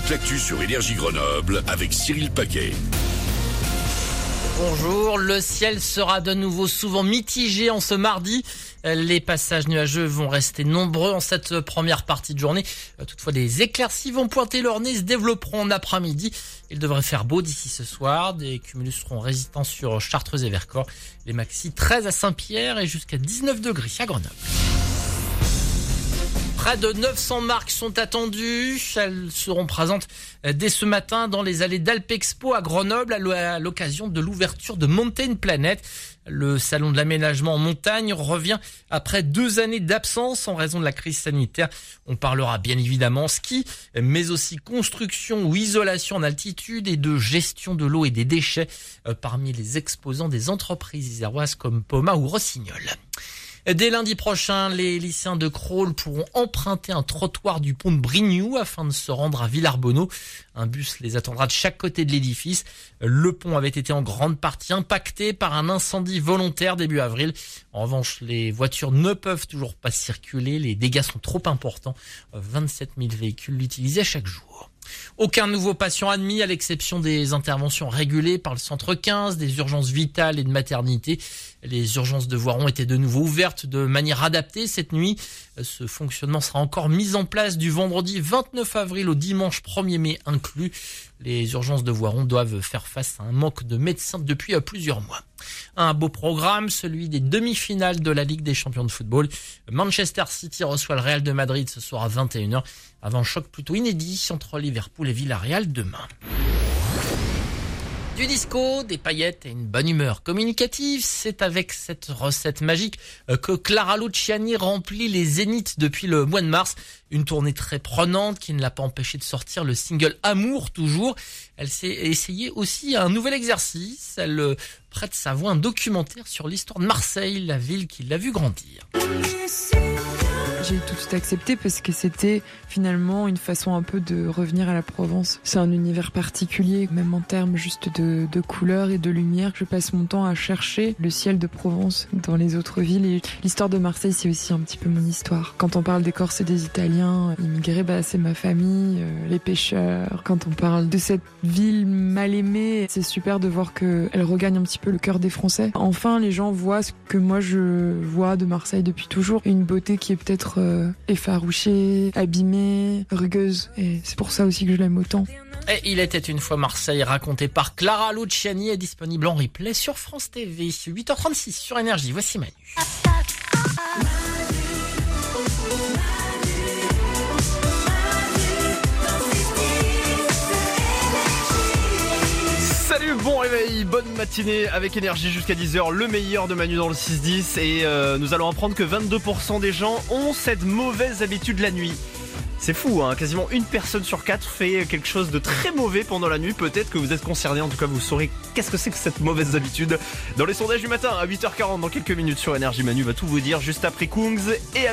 toute l'actu sur Énergie Grenoble avec Cyril Paquet. Bonjour, le ciel sera de nouveau souvent mitigé en ce mardi. Les passages nuageux vont rester nombreux en cette première partie de journée. Toutefois, des éclaircies vont pointer leur nez, se développeront en après-midi. Il devrait faire beau d'ici ce soir. Des cumulus seront résistants sur Chartreuse et Vercors. Les maxi 13 à Saint-Pierre et jusqu'à 19 degrés à Grenoble. Près de 900 marques sont attendues. Elles seront présentes dès ce matin dans les allées d'Alpexpo à Grenoble à l'occasion de l'ouverture de Mountain Planet. Le salon de l'aménagement en montagne revient après 2 années d'absence en raison de la crise sanitaire. On parlera bien évidemment ski, mais aussi construction ou isolation en altitude et de gestion de l'eau et des déchets parmi les exposants des entreprises iséroises comme Poma ou Rossignol. Dès lundi prochain, les lycéens de Kroll pourront emprunter un trottoir du pont de Brignoux afin de se rendre à Villarbonneau. Un bus les attendra de chaque côté de l'édifice. Le pont avait été en grande partie impacté par un incendie volontaire début avril. En revanche, les voitures ne peuvent toujours pas circuler. Les dégâts sont trop importants. 27 000 véhicules l'utilisaient chaque jour. Aucun nouveau patient admis à l'exception des interventions régulées par le centre 15, des urgences vitales et de maternité. Les urgences de Voiron étaient de nouveau ouvertes de manière adaptée cette nuit. Ce fonctionnement sera encore mis en place du vendredi 29 avril au dimanche 1er mai inclus. Les urgences de Voiron doivent faire face à un manque de médecins depuis plusieurs mois. Un beau programme, celui des demi-finales de la Ligue des champions de football. Manchester City reçoit le Real de Madrid ce soir à 21h, avant un choc plutôt inédit entre Liverpool et Villarreal demain. Du disco, des paillettes et une bonne humeur communicative, c'est avec cette recette magique que Clara Luciani remplit les zéniths depuis le mois de mars. Une tournée très prenante qui ne l'a pas empêchée de sortir le single « Amour » toujours. Elle s'est essayée aussi à un nouvel exercice. Elle prête sa voix à un documentaire sur l'histoire de Marseille, la ville qui l'a vue grandir. J'ai tout de suite accepté parce que c'était finalement une façon un peu de revenir à la Provence. C'est un univers particulier, même en termes juste de couleurs et de lumière. Je passe mon temps à chercher le ciel de Provence dans les autres villes. Et l'histoire de Marseille, c'est aussi un petit peu mon histoire. Quand on parle des Corses et des Italiens immigrés, c'est ma famille, les pêcheurs. Quand on parle de cette ville mal aimée, c'est super de voir qu'elle regagne un petit peu le cœur des Français. Enfin, les gens voient ce que moi je vois de Marseille depuis toujours. Une beauté qui est peut-être effarouchée, abîmée, rugueuse. Et c'est pour ça aussi que je l'aime autant. Et il était une fois Marseille, raconté par Clara Luciani, est disponible en replay sur France TV. 8h36 sur Énergie. Voici Manu. Salut, bon réveil, bonne matinée avec Énergie jusqu'à 10h, le meilleur de Manu dans le 6-10 et nous allons apprendre que 22% des gens ont cette mauvaise habitude la nuit. C'est fou, hein, quasiment une personne sur 4 fait quelque chose de très mauvais pendant la nuit. Peut-être que vous êtes concerné, en tout cas vous saurez qu'est-ce que c'est que cette mauvaise habitude. Dans les sondages du matin à 8h40, dans quelques minutes sur Énergie, Manu va tout vous dire juste après Kungs et